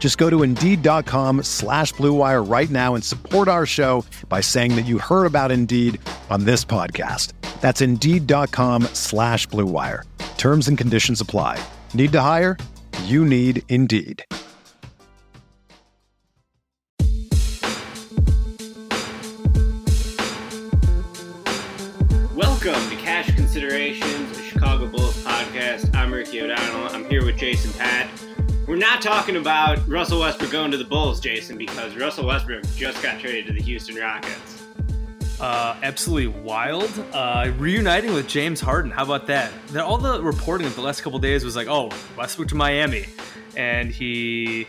Just go to Indeed.com/Blue Wire right now and support our show by saying that you heard about Indeed on this podcast. That's Indeed.com/Blue Wire. Terms and conditions apply. Need to hire? You need Indeed. Welcome to Cash Considerations, the Chicago Bulls podcast. I'm Ricky O'Donnell. I'm here with Jason Patt. We're not talking about Russell Westbrook going to the Bulls, Jason, because Russell Westbrook just got traded to the Houston Rockets. Absolutely wild. Reuniting with James Harden. How about that? All the reporting of the last couple of days was like, oh, Westbrook to Miami. And he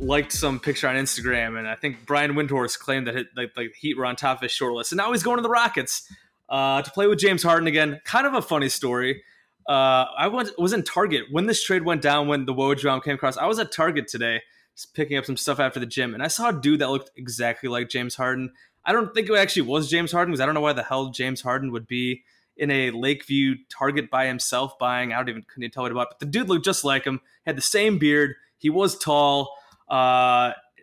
liked some picture on Instagram. And I think Brian Windhorst claimed that the Heat were on top of his short list. And now he's going to the Rockets to play with James Harden again. Kind of a funny story. I was in Target when this trade went down, when the Woj round came across. I was at Target today, just picking up some stuff after the gym, and I saw a dude that looked exactly like James Harden. I don't think it actually was James Harden, because I don't know why the hell James Harden would be in a Lakeview Target by himself buying. Couldn't even tell what about, but the dude looked just like him, had the same beard. He was tall,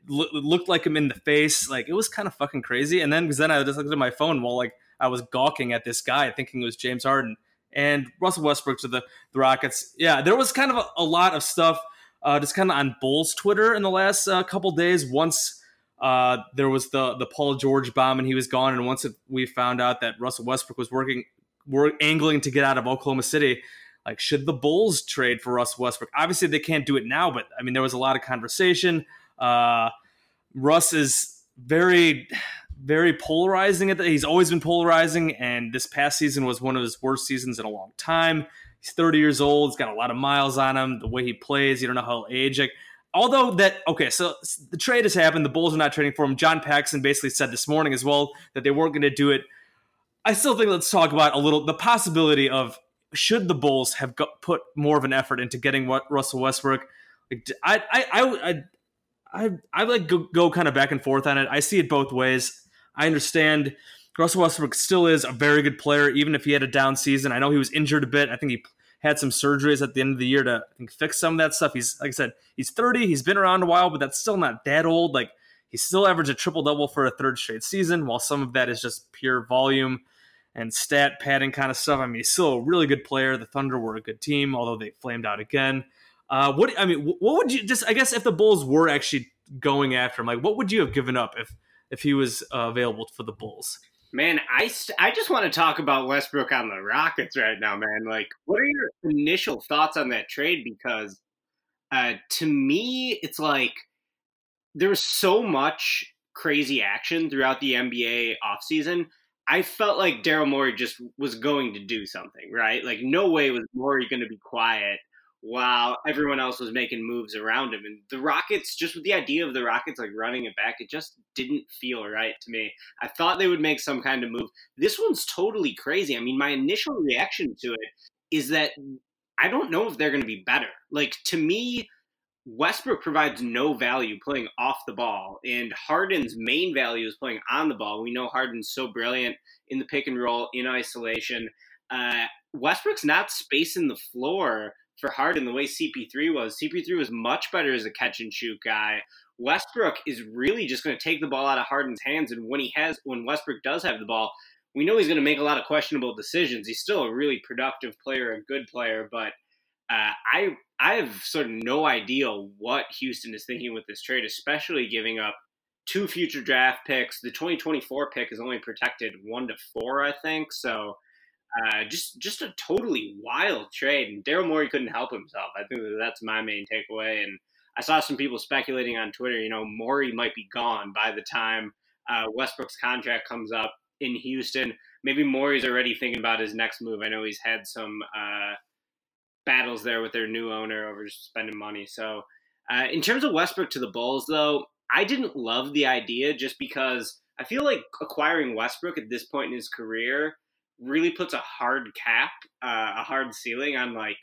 looked like him in the face. Like, it was kind of fucking crazy. And then, because then I just looked at my phone while I was gawking at this guy thinking it was James Harden. And Russell Westbrook to the Rockets. Yeah, there was kind of a lot of stuff just kind of on Bulls Twitter in the last couple days. Once there was the Paul George bomb and he was gone, and once we found out that Russell Westbrook was angling to get out of Oklahoma City, like, should the Bulls trade for Russell Westbrook? Obviously, they can't do it now, but, I mean, there was a lot of conversation. Russ is very... very polarizing. He's always been polarizing, and this past season was one of his worst seasons in a long time. He's 30 years old. He's got a lot of miles on him. The way he plays, you don't know how he'll age. So the trade has happened. The Bulls are not trading for him. John Paxson basically said this morning as well that they weren't going to do it. I still think let's talk about the possibility of, should the Bulls have put more of an effort into getting Russell Westbrook? I go kind of back and forth on it. I see it both ways. I understand Russell Westbrook still is a very good player, even if he had a down season. I know he was injured a bit. I think he had some surgeries at the end of the year to fix some of that stuff. He's, like I said, he's 30. He's been around a while, but that's still not that old. Like, he still averaged a triple-double for a third straight season, while some of that is just pure volume and stat padding kind of stuff. I mean, he's still a really good player. The Thunder were a good team, although they flamed out again. What would you just? I guess if the Bulls were actually going after him, what would you have given up if he was available for the Bulls? Man, I just want to talk about Westbrook on the Rockets right now, man. Like, what are your initial thoughts on that trade? Because to me, it's like there was so much crazy action throughout the NBA offseason. I felt like Daryl Morey just was going to do something, right? Like, no way was Morey going to be quiet while everyone else was making moves around him. And the Rockets, just with the idea of the Rockets running it back, it just didn't feel right to me. I thought they would make some kind of move. This one's totally crazy. I mean, my initial reaction to it is that I don't know if they're going to be better. Like, to me, Westbrook provides no value playing off the ball, and Harden's main value is playing on the ball. We know Harden's so brilliant in the pick and roll, in isolation. Westbrook's not spacing the floor for Harden the way CP3 was. CP3 was much better as a catch-and-shoot guy. Westbrook is really just going to take the ball out of Harden's hands, and when Westbrook does have the ball, we know he's going to make a lot of questionable decisions. He's still a really productive player, a good player, but I have sort of no idea what Houston is thinking with this trade, especially giving up two future draft picks. The 2024 pick is only protected 1-4, I think, so Just a totally wild trade, and Daryl Morey couldn't help himself. I think that's my main takeaway. And I saw some people speculating on Twitter, you know, Morey might be gone by the time Westbrook's contract comes up in Houston. Maybe Morey's already thinking about his next move. I know he's had some battles there with their new owner over spending money. So in terms of Westbrook to the Bulls, though, I didn't love the idea just because I feel like acquiring Westbrook at this point in his career really puts a hard cap, a hard ceiling on like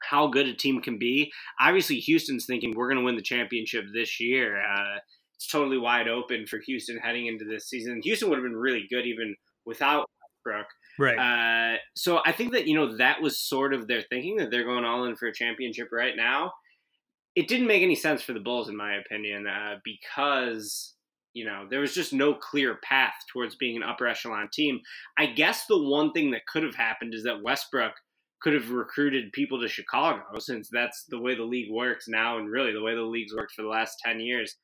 how good a team can be. Obviously, Houston's thinking we're going to win the championship this year. It's totally wide open for Houston heading into this season. Houston would have been really good even without Westbrook. Right. So I think that, you know, that was sort of their thinking, that they're going all in for a championship right now. It didn't make any sense for the Bulls, in my opinion, because, you know, there was just no clear path towards being an upper echelon team. I guess the one thing that could have happened is that Westbrook could have recruited people to Chicago, since that's the way the league works now and really the way the league's worked for the last 10 years.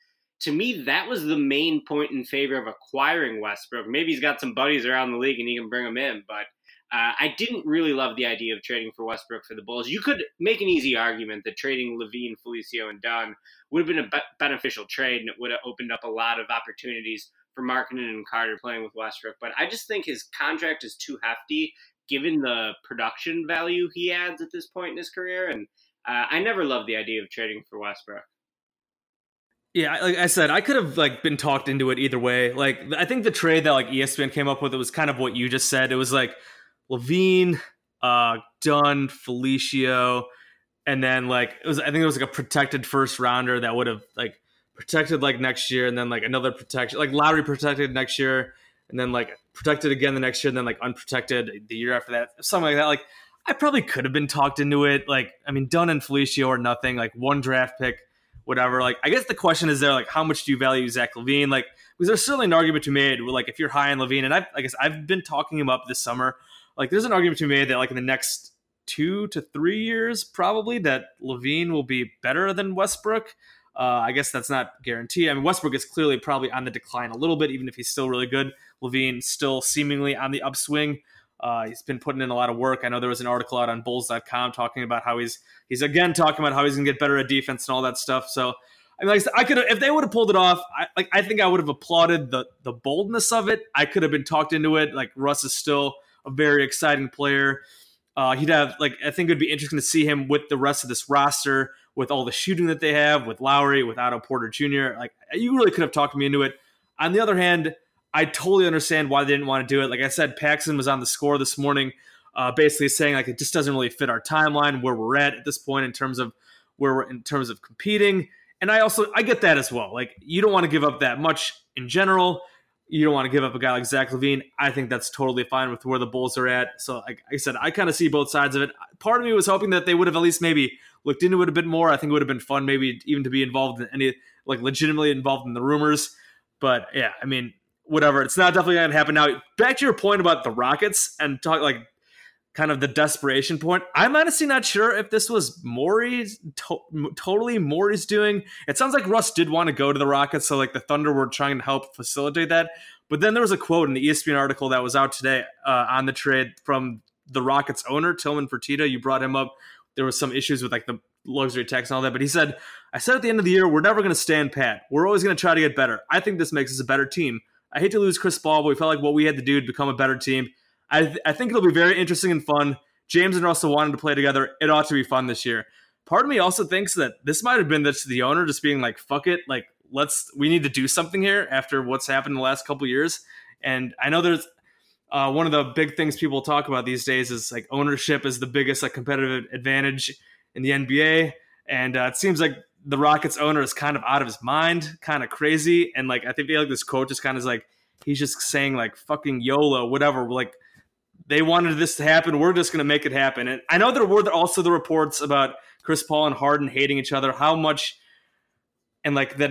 To me, that was the main point in favor of acquiring Westbrook. Maybe he's got some buddies around the league and he can bring them in, but I didn't really love the idea of trading for Westbrook for the Bulls. You could make an easy argument that trading LaVine, Felicio, and Dunn would have been a beneficial trade, and it would have opened up a lot of opportunities for Markkanen and Carter playing with Westbrook, but I just think his contract is too hefty given the production value he adds at this point in his career, and I never loved the idea of trading for Westbrook. Yeah, like I said, I could have like been talked into it either way. Like I think the trade that like ESPN came up with, it was kind of what you just said. It was like LaVine, Dunn, Felicio, and then like it was. I think it was like a protected first rounder that would have like protected like next year, and then like another protection, like Lowry protected next year, and then like protected again the next year, and then like unprotected the year after that, something like that. Like I probably could have been talked into it. Like I mean, Dunn and Felicio are nothing. Like one draft pick. Whatever, like, I guess the question is there, like, how much do you value Zach LaVine? Like, because there's certainly an argument to be made, like, if you're high on LaVine, and I've been talking him up this summer, like, there's an argument to be made that, like, in the next 2 to 3 years, probably, that LaVine will be better than Westbrook. I guess that's not guaranteed. I mean, Westbrook is clearly probably on the decline a little bit, even if he's still really good. LaVine still seemingly on the upswing. He's been putting in a lot of work. I know there was an article out on Bulls.com talking about how he's again talking about how he's going to get better at defense and all that stuff. So I mean, like I said, I could have, if they would have pulled it off, I think I would have applauded the boldness of it. I could have been talked into it. Like Russ is still a very exciting player. He'd have like I think it would be interesting to see him with the rest of this roster, with all the shooting that they have, with Lowry, with Otto Porter Jr. Like you really could have talked me into it. On the other hand, I totally understand why they didn't want to do it. Like I said, Paxson was on The Score this morning, basically saying like it just doesn't really fit our timeline where we're at this point in terms of where we're in terms of competing. And I get that as well. Like you don't want to give up that much in general. You don't want to give up a guy like Zach LaVine. I think that's totally fine with where the Bulls are at. So like I said, I kind of see both sides of it. Part of me was hoping that they would have at least maybe looked into it a bit more. I think it would have been fun, maybe even to be involved in any like legitimately involved in the rumors. But yeah, I mean. Whatever, it's not definitely going to happen now. Back to your point about the Rockets and talk like kind of the desperation point. I'm honestly not sure if this was Morey's totally Morey's doing. It sounds like Russ did want to go to the Rockets, so like the Thunder were trying to help facilitate that. But then there was a quote in the ESPN article that was out today on the trade from the Rockets owner Tilman Fertitta. You brought him up. There was some issues with like the luxury tax and all that, but he said, "I said at the end of the year, we're never going to stand pat. We're always going to try to get better. I think this makes us a better team. I hate to lose Chris Paul, but we felt like what we had to do to become a better team. I think it'll be very interesting and fun. James and Russell wanted to play together. It ought to be fun this year." Part of me also thinks that this might have been the owner just being like, fuck it. Like, we need to do something here after what's happened in the last couple of years. And I know there's one of the big things people talk about these days is like ownership is the biggest like competitive advantage in the NBA. And it seems like the Rockets owner is kind of out of his mind, kind of crazy. And like, I think like this coach is kind of like, he's just saying like fucking YOLO, whatever. Like they wanted this to happen. We're just going to make it happen. And I know there were also the reports about Chris Paul and Harden hating each other, how much, and like that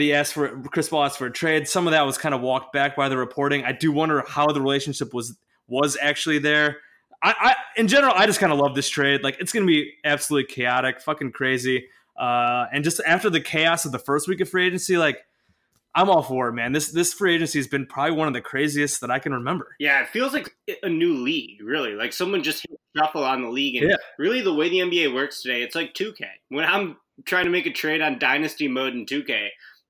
Chris Paul asked for a trade. Some of that was kind of walked back by the reporting. I do wonder how the relationship was actually there. I in general, I just kind of love this trade. Like it's going to be absolutely chaotic, fucking crazy. And just after the chaos of the first week of free agency, like I'm all for it, man. This free agency has been probably one of the craziest that I can remember. Yeah, it feels like a new league, really. Like someone just hit shuffle on the league. And really the way the NBA works today, it's like 2K. When I'm trying to make a trade on dynasty mode in 2K,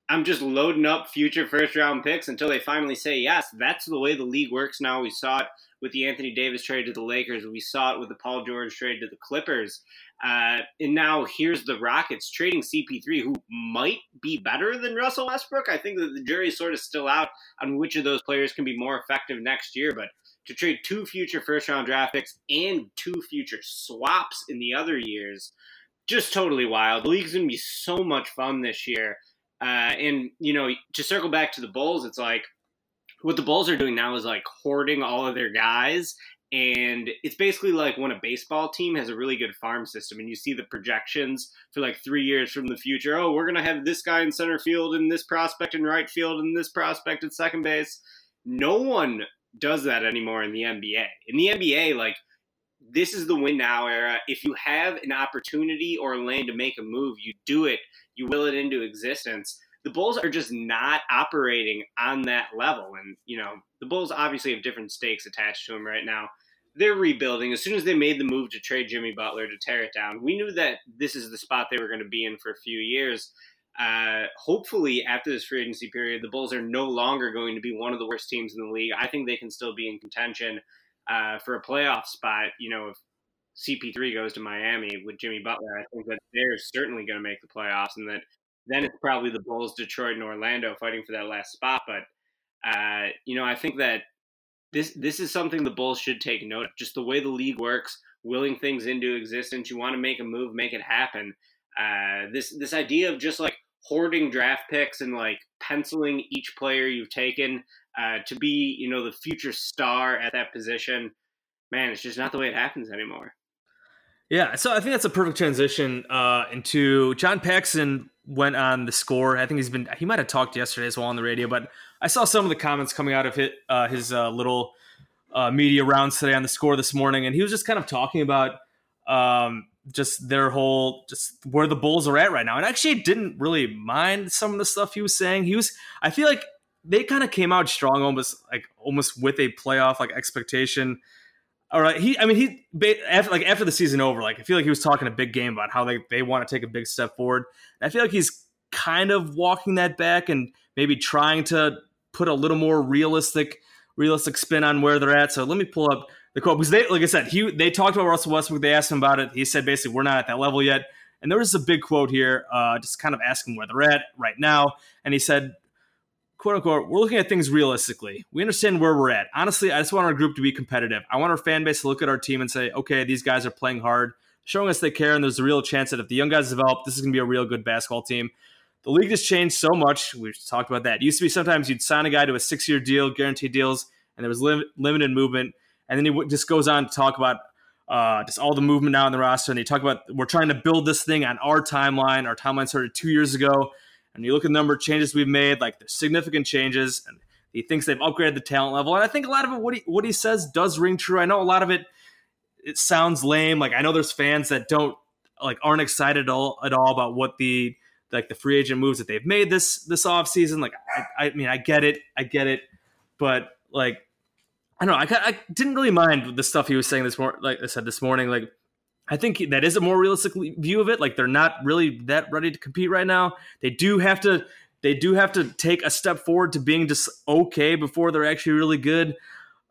I'm just loading up future first-round picks until they finally say yes. That's the way the league works now. We saw it with the Anthony Davis trade to the Lakers. We saw it with the Paul George trade to the Clippers. And now here's the Rockets trading CP3, who might be better than Russell Westbrook. I think that the jury is sort of still out on which of those players can be more effective next year. But to trade two future first-round draft picks and two future swaps in the other years, just totally wild. The league's going to be so much fun this year. And, you know, to circle back to the Bulls, it's like what the Bulls are doing now is like hoarding all of their guys. And it's basically like when a baseball team has a really good farm system and you see the projections for like 3 years from the future. Oh, we're going to have this guy in center field and this prospect in right field and this prospect at second base. No one does that anymore in the NBA. In the NBA, like this is the win now era. If you have an opportunity or land to make a move, you do it. You will it into existence. The Bulls are just not operating on that level. And, you know, the Bulls obviously have different stakes attached to them right now. They're rebuilding. As soon as they made the move to trade Jimmy Butler to tear it down, we knew that this is the spot they were going to be in for a few years. Hopefully, after this free agency period, the Bulls are no longer going to be one of the worst teams in the league. I think they can still be in contention for a playoff spot. You know, if CP3 goes to Miami with Jimmy Butler, I think that they're certainly going to make the playoffs, and that then it's probably the Bulls, Detroit, and Orlando fighting for that last spot. But, you know, I think that this is something the Bulls should take note of, just the way the league works, willing things into existence. You want to make a move, make it happen. This idea of just, like, hoarding draft picks and, like, penciling each player you've taken to be, you know, the future star at that position, man, it's just not the way it happens anymore. Yeah, so I think that's a perfect transition into John Paxson went on The Score. I think he might have talked yesterday as well on the radio, but I saw some of the comments coming out of his little media rounds today on The Score this morning, and he was just kind of talking about just their whole, just where the Bulls are at right now. And actually, I didn't really mind some of the stuff he was saying. I feel like they kind of came out strong, almost with a playoff like expectation. All right. After the season over, like I feel like he was talking a big game about how they want to take a big step forward. And I feel like he's kind of walking that back and maybe trying to put a little more realistic spin on where they're at. So let me pull up the quote because they talked about Russell Westbrook. They asked him about it. He said basically we're not at that level yet. And there was a big quote here, just kind of asking where they're at right now. And he said, quote unquote, we're looking at things realistically. We understand where we're at. Honestly, I just want our group to be competitive. I want our fan base to look at our team and say, okay, these guys are playing hard, showing us they care, and there's a real chance that if the young guys develop, this is going to be a real good basketball team. The league has changed so much. We've talked about that. It used to be sometimes you'd sign a guy to a 6-year deal, guaranteed deals, and there was limited movement. And then he just goes on to talk about just all the movement now in the roster. And he talked about we're trying to build this thing on our timeline. Our timeline started 2 years ago. And you look at the number of changes we've made, like there's significant changes, and he thinks they've upgraded the talent level. And I think a lot of it, what he says does ring true. I know a lot of it sounds lame. Like I know there's fans that aren't excited at all about what the free agent moves that they've made this offseason. Like, I mean, I get it. But like, I don't know. I didn't really mind the stuff he was saying this morning. Like, I think that is a more realistic view of it. Like they're not really that ready to compete right now. They do have to take a step forward to being just okay before they're actually really good.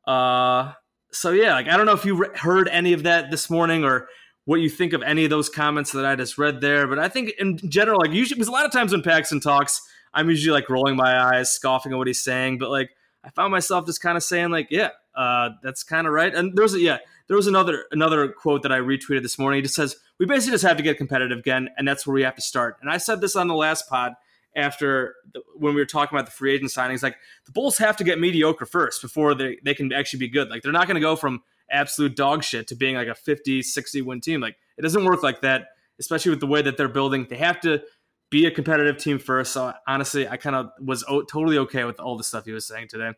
So yeah, like I don't know if you heard any of that this morning or what you think of any of those comments that I just read there. But I think in general, like usually, because a lot of times when Paxson talks, I'm usually like rolling my eyes, scoffing at what he's saying. But like I found myself just kind of saying like, yeah, that's kind of right. And There was another quote that I retweeted this morning. It just says, we basically just have to get competitive again, and that's where we have to start. And I said this on the last pod when we were talking about the free agent signings. Like, the Bulls have to get mediocre first before they can actually be good. Like, they're not going to go from absolute dog shit to being like a 50, 60-win team. Like, it doesn't work like that, especially with the way that they're building. They have to be a competitive team first. So, honestly, I kind of was totally okay with all the stuff he was saying today.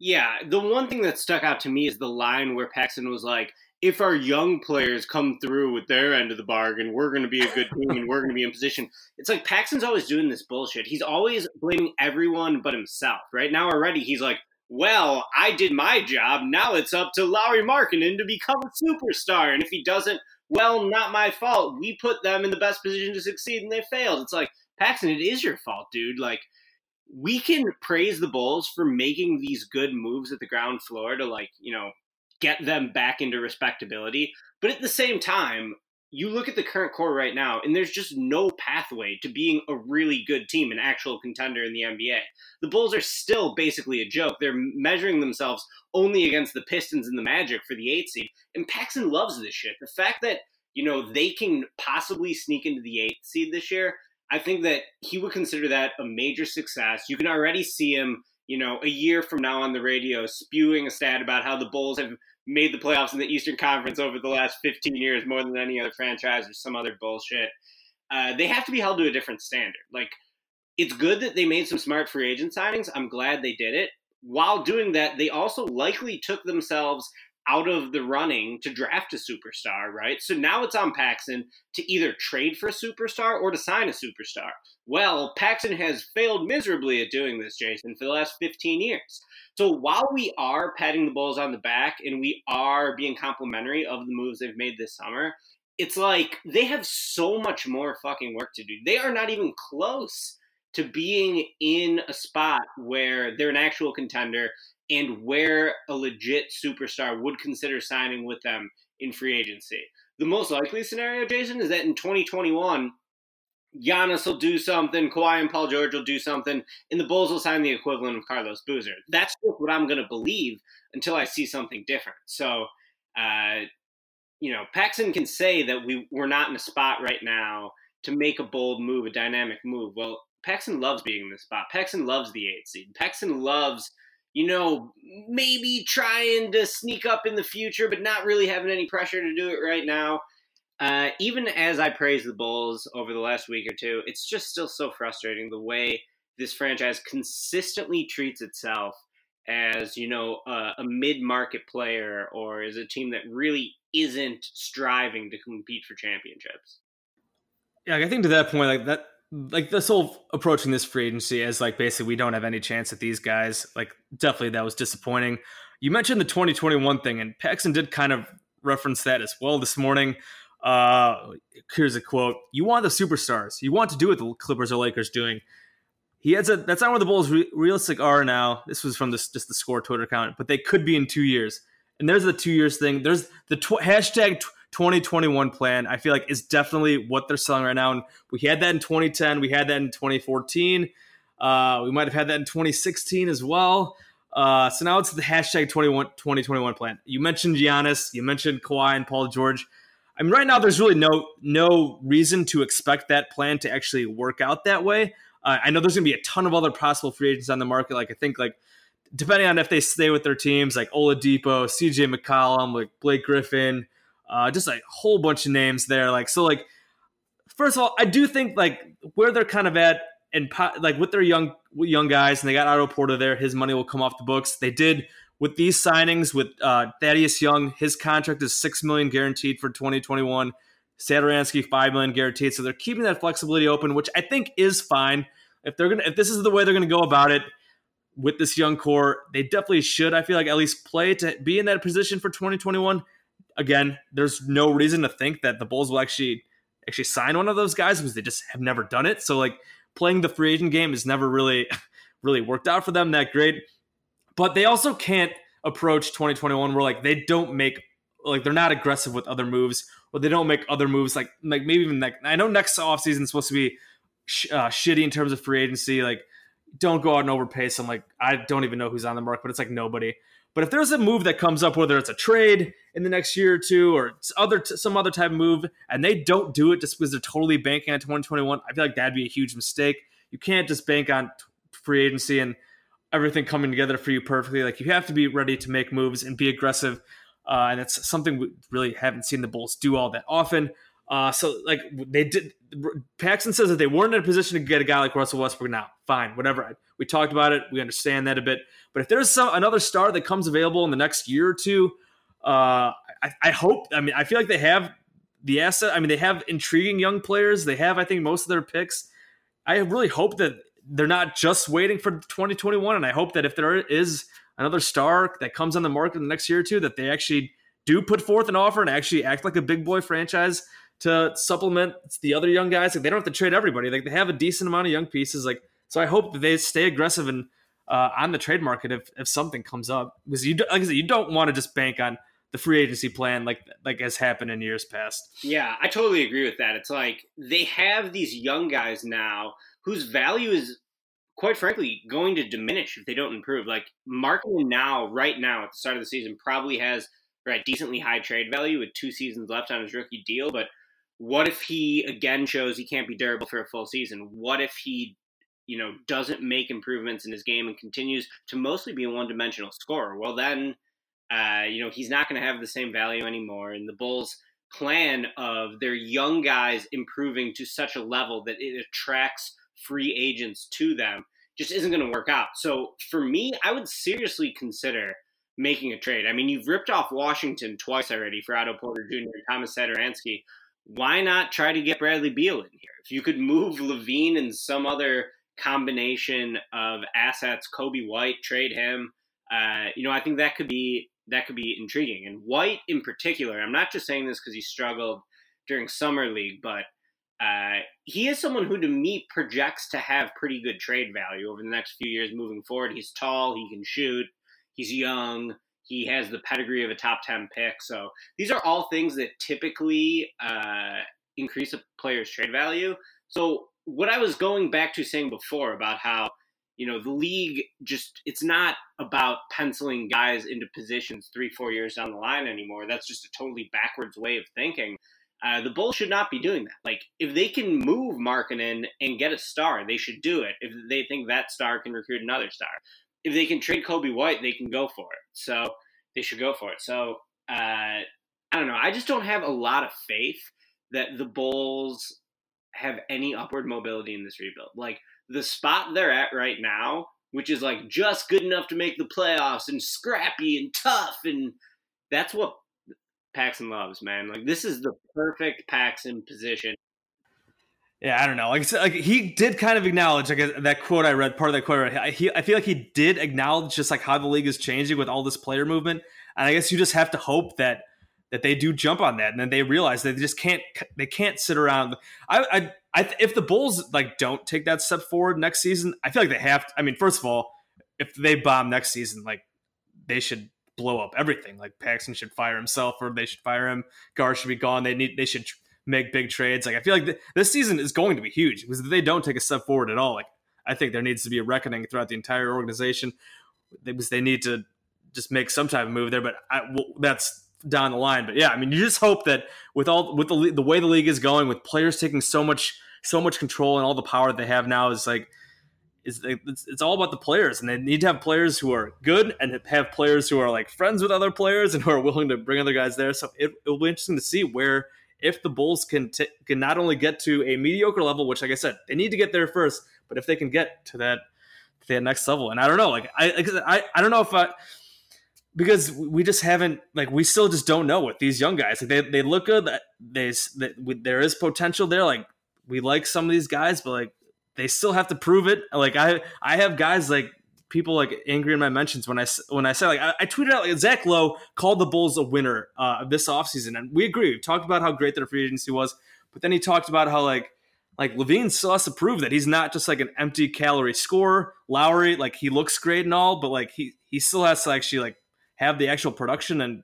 Yeah, the one thing that stuck out to me is the line where Paxson was like, if our young players come through with their end of the bargain, we're going to be a good team and we're going to be in position. It's like Paxson's always doing this bullshit. He's always blaming everyone but himself. Right now already, he's like, well, I did my job. Now it's up to Lauri Markkanen to become a superstar. And if he doesn't, well, not my fault. We put them in the best position to succeed and they failed. It's like, Paxson, it is your fault, dude. Like, we can praise the Bulls for making these good moves at the ground floor to, like, you know, get them back into respectability. But at the same time, you look at the current core right now, and there's just no pathway to being a really good team, an actual contender in the NBA. The Bulls are still basically a joke. They're measuring themselves only against the Pistons and the Magic for the 8th seed. And Paxson loves this shit. The fact that, you know, they can possibly sneak into the 8th seed this year, I think that he would consider that a major success. You can already see him, you know, a year from now on the radio spewing a stat about how the Bulls have made the playoffs in the Eastern Conference over the last 15 years more than any other franchise or some other bullshit. They have to be held to a different standard. Like, it's good that they made some smart free agent signings. I'm glad they did it. While doing that, they also likely took themselves out of the running to draft a superstar, right? So now it's on Paxson to either trade for a superstar or to sign a superstar. Well, Paxson has failed miserably at doing this, Jason, for the last 15 years. So while we are patting the Bulls on the back and we are being complimentary of the moves they've made this summer, it's like they have so much more fucking work to do. They are not even close to being in a spot where they're an actual contender and where a legit superstar would consider signing with them in free agency. The most likely scenario, Jason, is that in 2021, Giannis will do something, Kawhi and Paul George will do something, and the Bulls will sign the equivalent of Carlos Boozer. That's just what I'm going to believe until I see something different. So, you know, Paxson can say that we're not in a spot right now to make a bold move, a dynamic move. Well, Paxson loves being in this spot. Paxson loves the 8th seed. Paxson loves, you know, maybe trying to sneak up in the future, but not really having any pressure to do it right now. Even as I praise the Bulls over the last week or two, it's just still so frustrating the way this franchise consistently treats itself as, you know, a mid-market player or as a team that really isn't striving to compete for championships. Yeah, I think to that point, like that, like this whole approaching this free agency as like basically we don't have any chance at these guys, like definitely that was disappointing. You mentioned the 2021 thing, and Paxson did kind of reference that as well this morning. Here's a quote: "You want the superstars. You want to do what the Clippers or Lakers doing." He adds that that's not where the Bulls realistic are now. This was from just the Score Twitter account, but they could be in 2 years. And there's the 2 years thing. There's the hashtag 2021 plan, I feel like, is definitely what they're selling right now. And we had that in 2010. We had that in 2014. We might have had that in 2016 as well. So now it's the hashtag 2021 plan. You mentioned Giannis. You mentioned Kawhi and Paul George. I mean, right now there's really no reason to expect that plan to actually work out that way. I know there's going to be a ton of other possible free agents on the market. Like, I think, like, depending on if they stay with their teams, like Oladipo, CJ McCollum, like Blake Griffin, just like a whole bunch of names there. Like, so like, first of all, I do think like where they're kind of at and like with their young guys, and they got Otto Porter there, his money will come off the books. They did with these signings with Thaddeus Young, his contract is $6 million guaranteed for 2021. Satoransky, $5 million guaranteed. So they're keeping that flexibility open, which I think is fine. If this is the way they're going to go about it with this young core, they definitely should, I feel like, at least play to be in that position for 2021. Again, there's no reason to think that the Bulls will actually sign one of those guys because they just have never done it. So like playing the free agent game has never really worked out for them that great. But they also can't approach 2021 where like they don't make, like they're not aggressive with other moves, or they don't make other moves like maybe even like, I know next offseason is supposed to be shitty in terms of free agency. Like, don't go out and overpay some, like, I don't even know who's on the market, but it's like nobody. But if there's a move that comes up, whether it's a trade in the next year or two or some other type of move, and they don't do it just because they're totally banking on 2021, I feel like that'd be a huge mistake. You can't just bank on free agency and everything coming together for you perfectly. Like, you have to be ready to make moves and be aggressive. And that's something we really haven't seen the Bulls do all that often. So like they did, Paxson says that they weren't in a position to get a guy like Russell Westbrook now. Fine, whatever. We talked about it. We understand that a bit. But if there's another star that comes available in the next year or two, I hope. I mean, I feel like they have the asset. I mean, they have intriguing young players. They have, I think, most of their picks. I really hope that they're not just waiting for 2021. And I hope that if there is another star that comes on the market in the next year or two, that they actually do put forth an offer and actually act like a big boy franchise to supplement the other young guys. Like, they don't have to trade everybody. Like, they have a decent amount of young pieces. Like, so I hope that they stay aggressive and on the trade market if something comes up, because you, like I said, you don't want to just bank on the free agency plan like has happened in years past. Yeah, I totally agree with that. It's like they have these young guys now whose value is, quite frankly, going to diminish if they don't improve. Like Markkanen right now at the start of the season probably has decently high trade value with 2 seasons left on his rookie deal. But what if he again shows he can't be durable for a full season? What if he doesn't make improvements in his game and continues to mostly be a one-dimensional scorer? Well, then he's not going to have the same value anymore. And the Bulls' plan of their young guys improving to such a level that it attracts free agents to them just isn't going to work out. So for me, I would seriously consider making a trade. I mean, you've ripped off Washington twice already for Otto Porter Jr. and Thomas Satoransky. Why not try to get Bradley Beal in here? If you could move LaVine and some other combination of assets, Coby White, trade him. I think that could be intriguing. And White in particular, I'm not just saying this because he struggled during summer league, but he is someone who, to me, projects to have pretty good trade value over the next few years moving forward. He's tall, he can shoot, he's young, he has the pedigree of a top 10 pick. So these are all things that typically increase a player's trade value. So what I was going back to saying before about how, the league just, it's not about penciling guys into positions 3-4 years down the line anymore. That's just a totally backwards way of thinking. The Bulls should not be doing that. Like, if they can move Markkanen and get a star, they should do it. If they think that star can recruit another star. If they can trade Coby White, they can go for it. So they should go for it. So I don't know. I just don't have a lot of faith that the Bulls have any upward mobility in this rebuild. Like, the spot they're at right now, which is like just good enough to make the playoffs and scrappy and tough, and that's what Paxson loves, man. Like, this is the perfect Paxson position. Yeah, I don't know. Like he did kind of acknowledge, like that quote I read, part of that quote. I feel like he did acknowledge just like how the league is changing with all this player movement, and I guess you just have to hope that they do jump on that, and then they realize they just can't sit around. If the Bulls don't take that step forward next season, I feel like they have to. I mean, first of all, if they bomb next season, they should blow up everything. Like, Paxson should fire himself, or they should fire him. Gar should be gone. They should make big trades. Like, I feel like this season is going to be huge, because if they don't take a step forward at all, I think there needs to be a reckoning throughout the entire organization, because they need to just make some type of move there. But that's down the line. But yeah, I mean, you just hope that with the way the league is going, with players taking so much control and all the power that they have now, it's all about the players, and they need to have players who are good and have players who are friends with other players and who are willing to bring other guys there. So it will be interesting to see where, if the Bulls can not only get to a mediocre level, which, like I said, they need to get there first, but if they can get to that next level. And I don't know, I don't know if I. Because we just haven't, we still just don't know with these young guys. They look good. There is potential there. We like some of these guys, but they still have to prove it. I have guys people angry in my mentions when I say I tweeted out Zach Lowe called the Bulls a winner this offseason, and we agree. We've talked about how great their free agency was, but then he talked about how LaVine still has to prove that he's not just an empty calorie scorer. Lauri, he looks great and all, but he still has to actually have the actual production and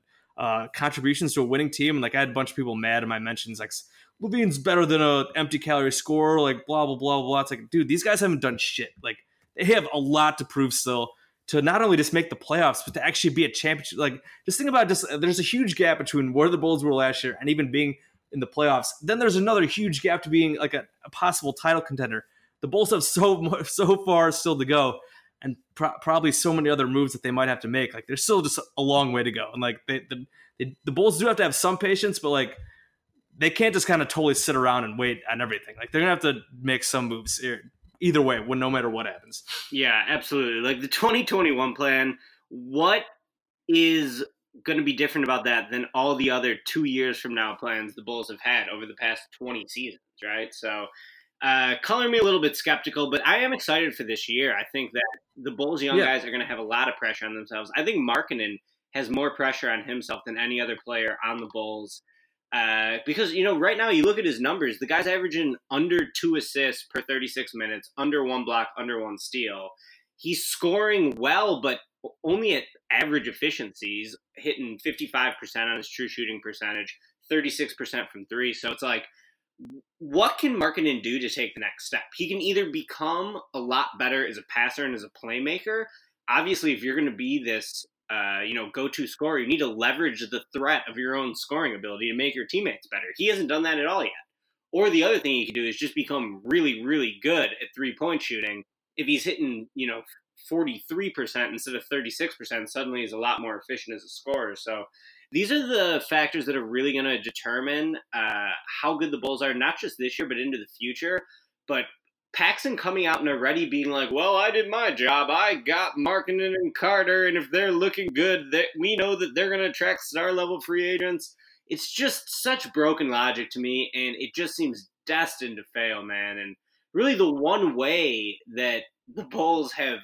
contributions to a winning team. And I had a bunch of people mad in my mentions, LaVine's better than an empty calorie scorer, blah, blah, blah, blah. It's dude, these guys haven't done shit. They have a lot to prove still, to not only just make the playoffs, but to actually be a championship. Just think about there's a huge gap between where the Bulls were last year and even being in the playoffs. Then there's another huge gap to being a possible title contender. The Bulls have so far still to go, and probably so many other moves that they might have to make. There's still just a long way to go. And the Bulls do have to have some patience, but they can't just kind of totally sit around and wait on everything. They're going to have to make some moves here, either way, no matter what happens. Yeah, absolutely. The 2021 plan, what is going to be different about that than all the other 2 years from now plans the Bulls have had over the past 20 seasons, right? So color me a little bit skeptical, but I am excited for this year. I think that the Bulls' young guys are going to have a lot of pressure on themselves. I think Markkanen has more pressure on himself than any other player on the Bulls. Because, you know, right now you look at his numbers, the guy's averaging under 2 assists per 36 minutes, under 1 block, under 1 steal. He's scoring well, but only at average efficiencies, hitting 55% on his true shooting percentage, 36% from three. So it's like, what can Markkanen do to take the next step? He can either become a lot better as a passer and as a playmaker. Obviously, if you're going to be this, go-to scorer, you need to leverage the threat of your own scoring ability to make your teammates better. He hasn't done that at all yet. Or the other thing he can do is just become really, really good at three-point shooting. If he's hitting, 43% instead of 36%, suddenly is a lot more efficient as a scorer. So these are the factors that are really going to determine how good the Bulls are, not just this year, but into the future. But Paxson coming out and already being like, well, I did my job. I got Markkanen and Carter, and if they're looking good, that we know that they're going to attract star-level free agents. It's just such broken logic to me, and it just seems destined to fail, man. And really the one way that the Bulls have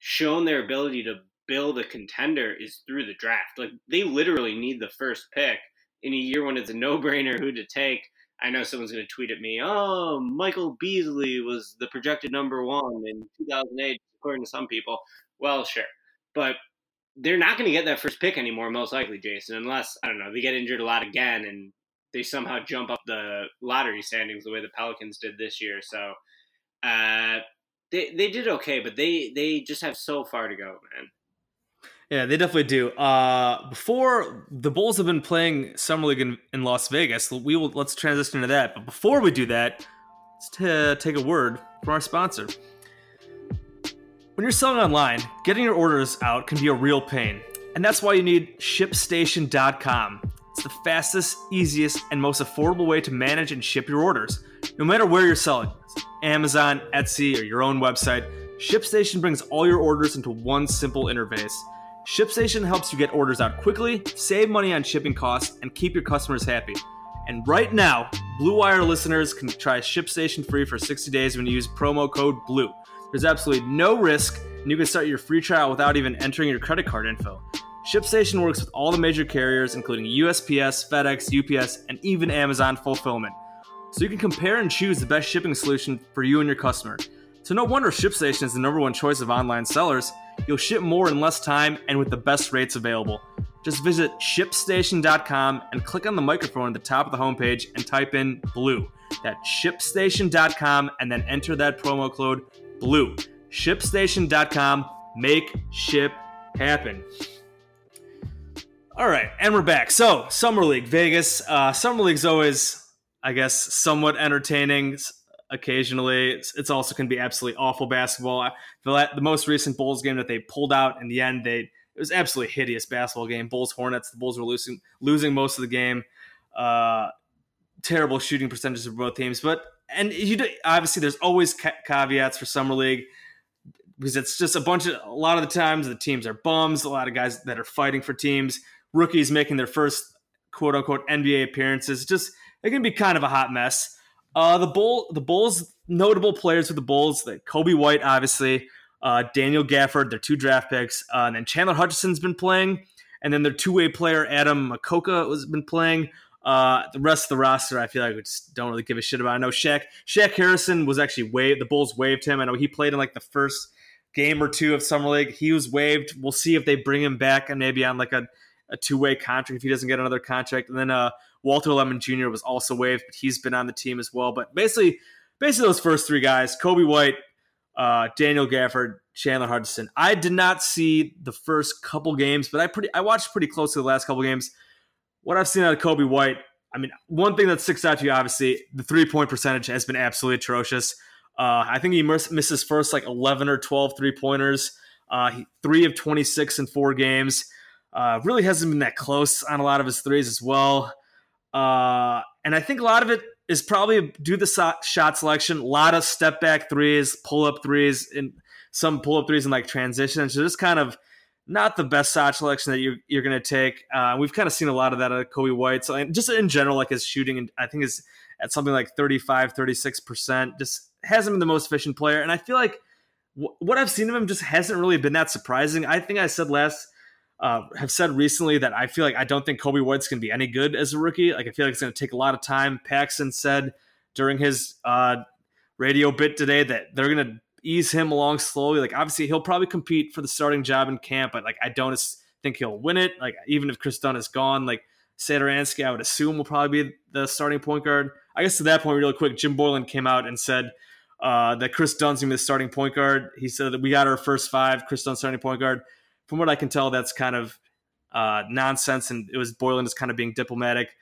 shown their ability to build a contender is through the draft. Like, they literally need the first pick in a year when it's a no-brainer who to take. I know someone's going to tweet at me, oh, Michael Beasley was the projected number one in 2008, according to some people. Well, sure. But they're not going to get that first pick anymore, most likely, Jason, unless, they get injured a lot again and they somehow jump up the lottery standings the way the Pelicans did this year. So they did okay, but they just have so far to go, man. Yeah, they definitely do. Before the Bulls have been playing Summer League in Las Vegas, let's transition to that. But before we do that, let's take a word from our sponsor. When you're selling online, getting your orders out can be a real pain, and that's why you need ShipStation.com. It's the fastest, easiest, and most affordable way to manage and ship your orders, no matter where you're selling. Amazon, Etsy, or your own website, ShipStation brings all your orders into one simple interface. ShipStation helps you get orders out quickly, save money on shipping costs, and keep your customers happy. And right now, Blue Wire listeners can try ShipStation free for 60 days when you use promo code BLUE. There's absolutely no risk, and you can start your free trial without even entering your credit card info. ShipStation works with all the major carriers, including USPS, FedEx, UPS, and even Amazon Fulfillment. So you can compare and choose the best shipping solution for you and your customer. So no wonder ShipStation is the number one choice of online sellers. You'll ship more in less time and with the best rates available. Just visit ShipStation.com and click on the microphone at the top of the homepage and type in BLUE. That's ShipStation.com and then enter that promo code BLUE. ShipStation.com. Make ship happen. All right, and we're back. So Summer League, Vegas. Summer League's always, I guess, somewhat entertaining. Occasionally, it's also can be absolutely awful basketball. The most recent Bulls game that they pulled out in the end, it was absolutely hideous basketball game. Bulls Hornets. The Bulls were losing most of the game. Terrible shooting percentages for both teams. Obviously there's always caveats for Summer League because it's just a lot of the times the teams are bums. A lot of guys that are fighting for teams, rookies making their first quote unquote NBA appearances. Just it can be kind of a hot mess. The Bulls, notable players for the Bulls, like Coby White, obviously, Daniel Gafford, their 2 draft picks, and then Chandler Hutchison's been playing, and then their 2-way player Adam Makoka has been playing. The rest of the roster, I feel like we just don't really give a shit about. I know Shaq Harrison was actually waived. The Bulls waived him. I know he played in like the first game or two of Summer League. He was waived. We'll see if they bring him back and maybe on like a 2-way contract if he doesn't get another contract. And then Walter Lemon Jr. was also waived, but he's been on the team as well. But basically those first 3 guys, Coby White, Daniel Gafford, Chandler Hutchison. I did not see the first couple games, but I watched pretty closely the last couple games. What I've seen out of Coby White, I mean, one thing that sticks out to you, obviously, the 3-point percentage has been absolutely atrocious. I think he missed his first like 11 or 12 3-pointers, 3 of 26 in 4 games. Really hasn't been that close on a lot of his threes as well. And I think a lot of it is probably due to the shot selection. A lot of step back threes, pull up threes, and some pull up threes in like transition. So just kind of not the best shot selection that you're going to take. We've kind of seen a lot of that out of Coby White. So just in general, like his shooting, and I think is at something like 35, 36%, just hasn't been the most efficient player. And I feel like what I've seen of him just hasn't really been that surprising. I think I said recently that I feel like I don't think Coby White's going to be any good as a rookie. Like I feel like it's going to take a lot of time. Paxson said during his radio bit today that they're going to ease him along slowly. Like obviously he'll probably compete for the starting job in camp, but like I don't think he'll win it. Like even if Chris Dunn is gone, like Satoransky, I would assume, will probably be the starting point guard. I guess to that point, real quick, Jim Boylen came out and said that Chris Dunn's going to be the starting point guard. He said that we got our first five, Chris Dunn starting point guard. From what I can tell, that's kind of nonsense, and it was Boylen just kind of being diplomatic.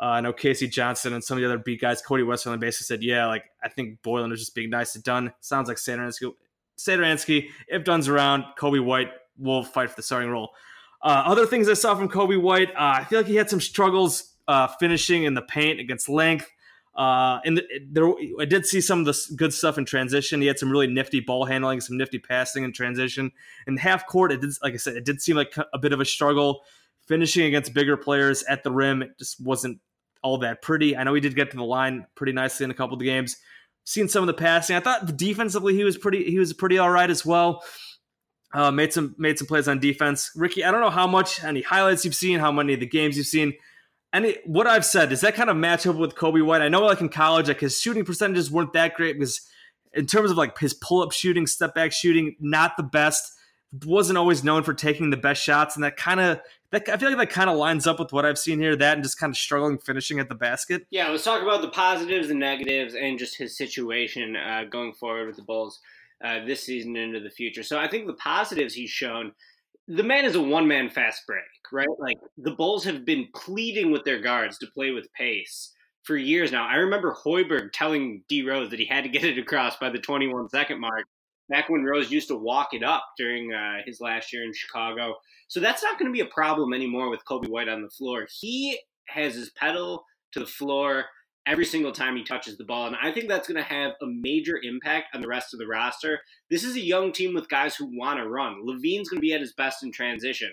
I know Casey Johnson and some of the other beat guys, Cody Westphalen, basically said, yeah, like I think Boylen is just being nice to Dunn. Sounds like Satoransky, if Dunn's around, Coby White will fight for the starting role. Other things I saw from Coby White, I feel like he had some struggles finishing in the paint against length. I did see some of the good stuff in transition. He had some really nifty ball handling, some nifty passing in transition. In half court, it did seem like a bit of a struggle. Finishing against bigger players at the rim, it just wasn't all that pretty. I know he did get to the line pretty nicely in a couple of the games. Seen some of the passing. I thought defensively he was pretty all right as well. Made some plays on defense. Ricky, I don't know how much any highlights you've seen, how many of the games you've seen. What I've said, does that kind of match up with Coby White? I know like in college, like his shooting percentages weren't that great because in terms of like his pull-up shooting, step-back shooting, not the best. Wasn't always known for taking the best shots. And I feel like that kind of lines up with what I've seen here, that and just kind of struggling finishing at the basket. Yeah, let's talk about the positives and negatives and just his situation going forward with the Bulls this season into the future. So I think the positives he's shown, the man is a one-man fast break, right? Like the Bulls have been pleading with their guards to play with pace for years now. I remember Hoiberg telling D. Rose that he had to get it across by the 21-second mark back when Rose used to walk it up during his last year in Chicago. So that's not going to be a problem anymore with Coby White on the floor. He has his pedal to the floor every single time he touches the ball. And I think that's going to have a major impact on the rest of the roster. This is a young team with guys who want to run. LaVine's going to be at his best in transition.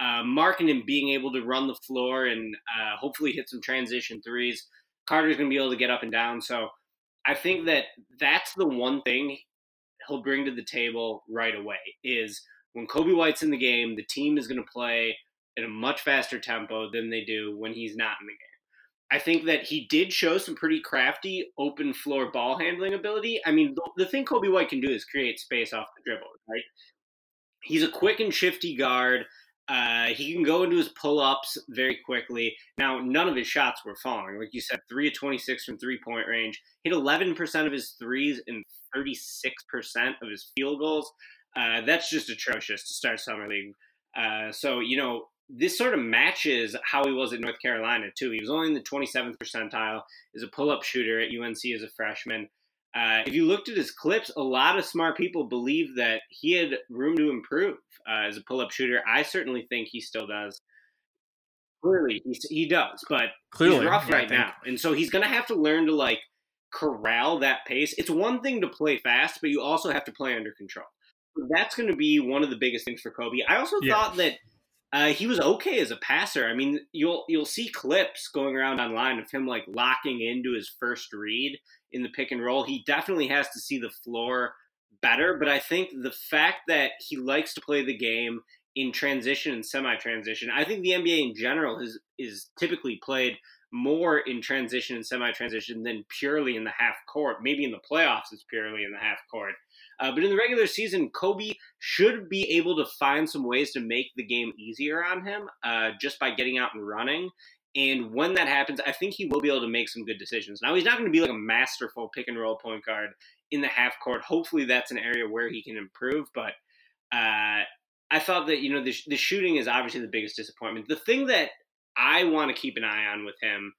Markkanen being able to run the floor and hopefully hit some transition threes. Carter's going to be able to get up and down. So I think that's the one thing he'll bring to the table right away is when Coby White's in the game, the team is going to play at a much faster tempo than they do when he's not in the game. I think that he did show some pretty crafty open floor ball handling ability. I mean, the thing Coby White can do is create space off the dribble, right? He's a quick and shifty guard. He can go into his pull-ups very quickly. Now, none of his shots were falling. Like you said, 3 of 26 from three-point range. Hit 11% of his threes and 36% of his field goals. That's just atrocious to start summer league. This sort of matches how he was at North Carolina, too. He was only in the 27th percentile as a pull-up shooter at UNC as a freshman. If you looked at his clips, a lot of smart people believe that he had room to improve as a pull-up shooter. I certainly think he still does. Clearly, he does, but clearly, he's rough right now. And so he's going to have to learn to, like, corral that pace. It's one thing to play fast, but you also have to play under control. So that's going to be one of the biggest things for Coby. I also thought that he was okay as a passer. I mean, you'll see clips going around online of him like locking into his first read in the pick and roll. He definitely has to see the floor better, but I think the fact that he likes to play the game in transition and semi-transition, I think the NBA in general is typically played more in transition and semi-transition than purely in the half court. Maybe in the playoffs it's purely in the half court. But in the regular season, Coby should be able to find some ways to make the game easier on him just by getting out and running. And when that happens, I think he will be able to make some good decisions. Now, he's not going to be like a masterful pick-and-roll point guard in the half court. Hopefully that's an area where he can improve. But I thought that, the shooting is obviously the biggest disappointment. The thing that I want to keep an eye on with him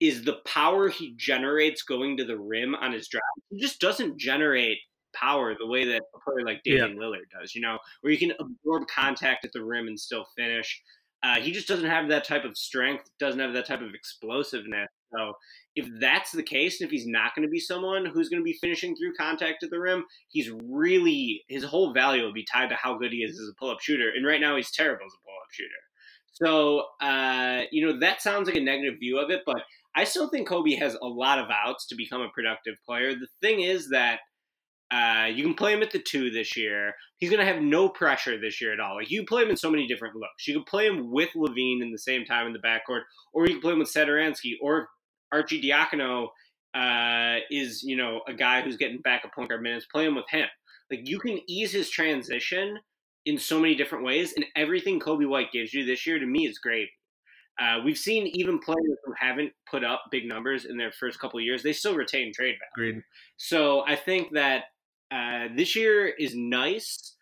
is the power he generates going to the rim on his drive. He just doesn't generate power the way that a player like Damian Lillard does, where you can absorb contact at the rim and still finish. He just doesn't have that type of strength, doesn't have that type of explosiveness. So if that's the case, and if he's not going to be someone who's going to be finishing through contact at the rim, he's really, his whole value will be tied to how good he is as a pull-up shooter. And right now he's terrible as a pull-up shooter. So, that sounds like a negative view of it, but I still think Coby has a lot of outs to become a productive player. The thing is that you can play him at the 2 this year. He's going to have no pressure this year at all. Like, you play him in so many different looks. You can play him with LaVine in the same time in the backcourt, or you can play him with Satoransky, or Archie Diacono is, a guy who's getting back a point guard minutes. Play him with him. Like, you can ease his transition in so many different ways, and everything Coby White gives you this year, to me, is great. We've seen even players who haven't put up big numbers in their first couple of years, they still retain trade value. Agreed. So I think that this year is nice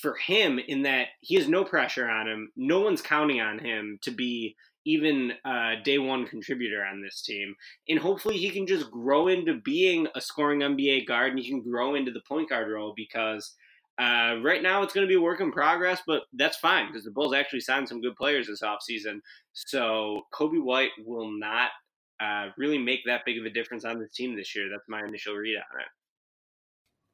for him in that he has no pressure on him. No one's counting on him to be even a day one contributor on this team. And hopefully he can just grow into being a scoring NBA guard, and he can grow into the point guard role, because right now it's going to be a work in progress, but that's fine because the Bulls actually signed some good players this offseason. So Coby White will not really make that big of a difference on this team this year. That's my initial read on it.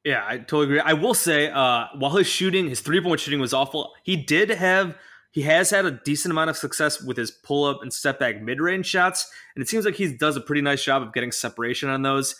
Yeah, I totally agree. I will say, while his three-point shooting was awful, he has had a decent amount of success with his pull-up and step-back mid-range shots, and it seems like he does a pretty nice job of getting separation on those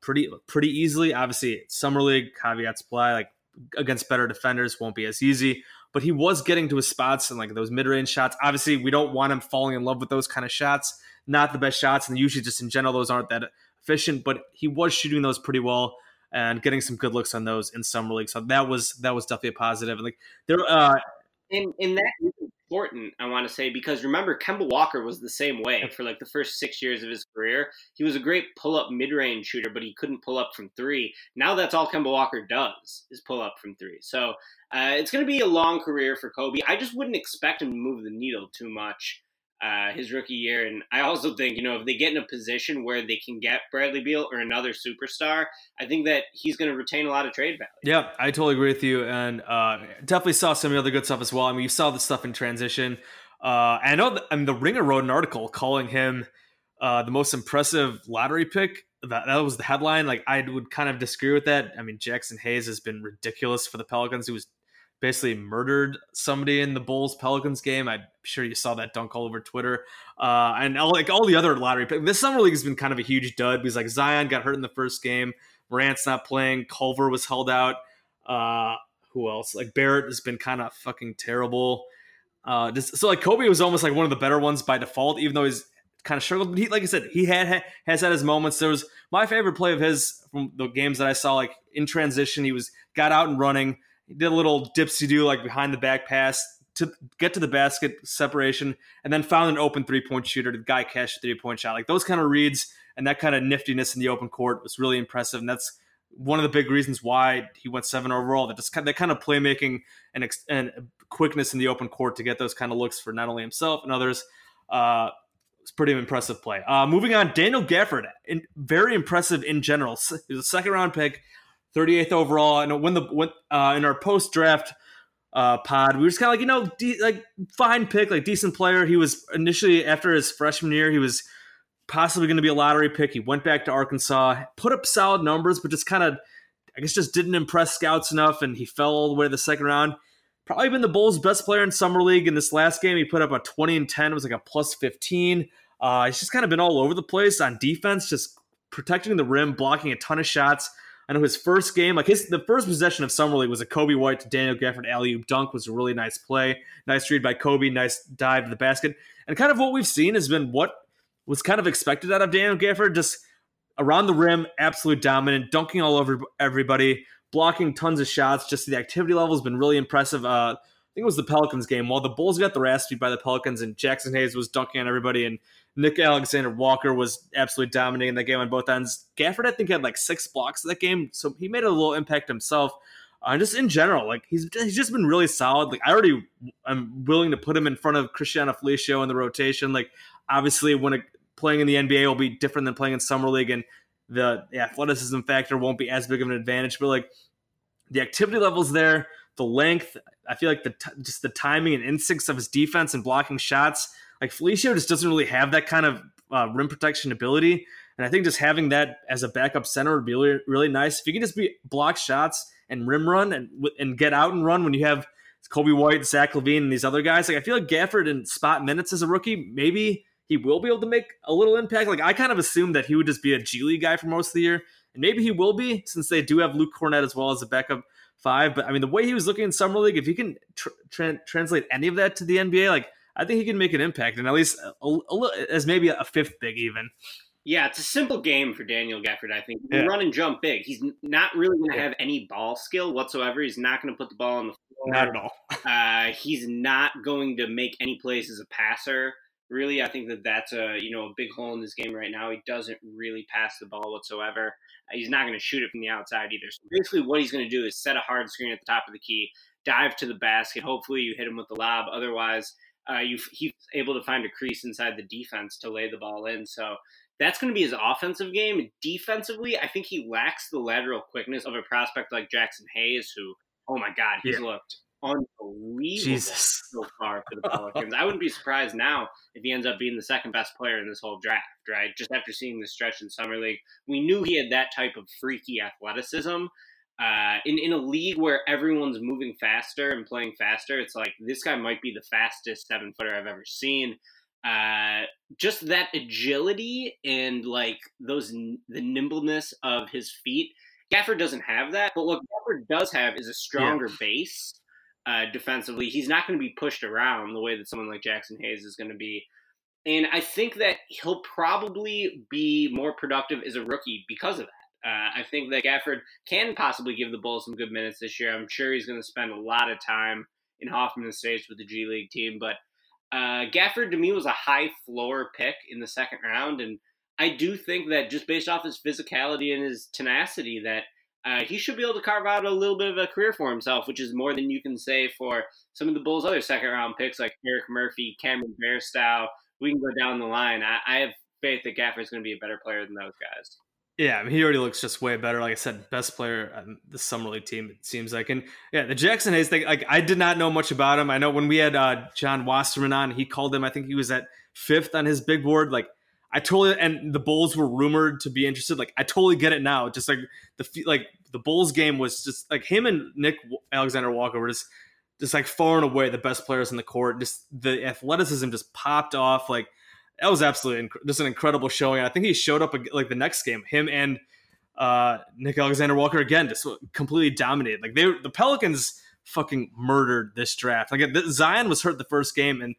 pretty easily. Obviously, Summer League, caveats apply, like against better defenders won't be as easy, but he was getting to his spots and like those mid-range shots. Obviously, we don't want him falling in love with those kind of shots. Not the best shots, and usually just in general those aren't that efficient, but he was shooting those pretty well and getting some good looks on those in summer league. So that was definitely a positive. And like there, and that is important, I want to say, because remember, Kemba Walker was the same way for like the first 6 years of his career. He was a great pull-up mid-range shooter, but he couldn't pull up from three. Now that's all Kemba Walker does is pull up from three. So it's going to be a long career for Coby. I just wouldn't expect him to move the needle too much his rookie year. And I also think, if they get in a position where they can get Bradley Beal or another superstar, I think that he's going to retain a lot of trade value. Yeah, I totally agree with you. And definitely saw some of the other good stuff as well. I mean, you saw the stuff in transition. The Ringer wrote an article calling him the most impressive lottery pick. That was the headline. Like, I would kind of disagree with that. I mean, Jaxson Hayes has been ridiculous for the Pelicans. He was basically murdered somebody in the Bulls-Pelicans game. I'm sure you saw that dunk all over Twitter. And all the other lottery picks. This summer league has been kind of a huge dud because Zion got hurt in the first game. Morant's not playing. Culver was held out. Who else? Barrett has been kind of fucking terrible. So Coby was almost like one of the better ones by default, even though he's kind of struggled. But he, like I said, he has had his moments. There was my favorite play of his from the games that I saw, like in transition. He got out and running. He did a little dipsy-do, like behind the back pass to get to the basket, separation, and then found an open three-point shooter. The guy cashed a three-point shot. Like those kind of reads and that kind of niftiness in the open court was really impressive. And that's one of the big reasons why he went 7 overall. That just that kind of playmaking and quickness in the open court to get those kind of looks for not only himself and others. It's pretty impressive play. Moving on, Daniel Gafford, very impressive in general. He was a second-round pick. 38th overall, and when in our post-draft pod, we were just kind of like, fine pick, like decent player. He was initially, after his freshman year, he was possibly going to be a lottery pick. He went back to Arkansas, put up solid numbers, but just kind of, I guess, just didn't impress scouts enough, and he fell all the way to the second round. Probably been the Bulls' best player in summer league. In this last game, he put up a 20 and 10. It was like a plus 15. He's just kind of been all over the place on defense, just protecting the rim, blocking a ton of shots. I know his first game, the first possession of Summer League was a Coby White to Daniel Gafford alley-oop dunk. Was a really nice play. Nice read by Coby. Nice dive to the basket. And kind of what we've seen has been what was kind of expected out of Daniel Gafford, just around the rim, absolute dominant, dunking all over everybody, blocking tons of shots. Just the activity level has been really impressive. I think it was the Pelicans game. While the Bulls got their ass beat by the Pelicans and Jaxson Hayes was dunking on everybody and Nickeil Alexander-Walker was absolutely dominating that game on both ends. Gafford, I think, had like 6 blocks that game, so he made a little impact himself. Just in general, like he's just been really solid. Like I'm willing to put him in front of Cristiano Felicio in the rotation. Like obviously, when playing in the NBA will be different than playing in summer league, and the athleticism factor won't be as big of an advantage. But like the activity levels there, the length. I feel like just the timing and instincts of his defense and blocking shots, like Felicio just doesn't really have that kind of rim protection ability. And I think just having that as a backup center would be really, really nice. If you can just be block shots and rim run and get out and run when you have Coby White, Zach LaVine, and these other guys. Like, I feel like Gafford in spot minutes as a rookie, maybe he will be able to make a little impact. Like, I kind of assumed that he would just be a G League guy for most of the year. And maybe he will be, since they do have Luke Cornett as well as a backup five. But, I mean, the way he was looking in Summer League, if he can translate any of that to the NBA, like, I think he can make an impact, and at least as maybe a fifth big even. Yeah, it's a simple game for Daniel Gafford, I think. Yeah. Run and jump big. He's not really going to have any ball skill whatsoever. He's not going to put the ball on the floor. Not at all. He's not going to make any plays as a passer. Really, I think that's a big hole in this game right now. He doesn't really pass the ball whatsoever. He's not going to shoot it from the outside either. So basically what he's going to do is set a hard screen at the top of the key, dive to the basket. Hopefully you hit him with the lob. Otherwise, he's able to find a crease inside the defense to lay the ball in. So that's going to be his offensive game. Defensively, I think he lacks the lateral quickness of a prospect like Jaxson Hayes, who, oh my God, he's looked unbelievable so far for the Pelicans. I wouldn't be surprised now if he ends up being the second best player in this whole draft, right? Just after seeing the stretch in Summer League, we knew he had that type of freaky athleticism. In a league where everyone's moving faster and playing faster, it's like this guy might be the fastest 7-footer I've ever seen. Just that agility and like the nimbleness of his feet. Gafford doesn't have that, but what Gafford does have is a stronger base defensively. He's not going to be pushed around the way that someone like Jaxson Hayes is going to be. And I think that he'll probably be more productive as a rookie because of that. I think that Gafford can possibly give the Bulls some good minutes this year. I'm sure he's going to spend a lot of time in Hoffman Estates with the G League team. But Gafford, to me, was a high floor pick in the second round. And I do think that just based off his physicality and his tenacity that he should be able to carve out a little bit of a career for himself, which is more than you can say for some of the Bulls' other second-round picks like Eric Murphy, Cameron Bearstow. We can go down the line. I have faith that Gafford's going to be a better player than those guys. Yeah, I mean, he already looks just way better. Like I said, best player on the Summer League team, it seems like. And yeah, the Jaxson Hayes thing, like, I did not know much about him. I know when we had John Wasserman on, he called him, I think he was at fifth on his big board. Like, I totally, and the Bulls were rumored to be interested. Like, I totally get it now. Just like the Bulls game was just like him and Nickeil Alexander-Walker were just like far and away the best players in the court. Just the athleticism just popped off. Like, that was absolutely just an incredible showing. I think he showed up like the next game. Him and Nickeil Alexander-Walker again just completely dominated. Like the Pelicans fucking murdered this draft. Like Zion was hurt the first game, and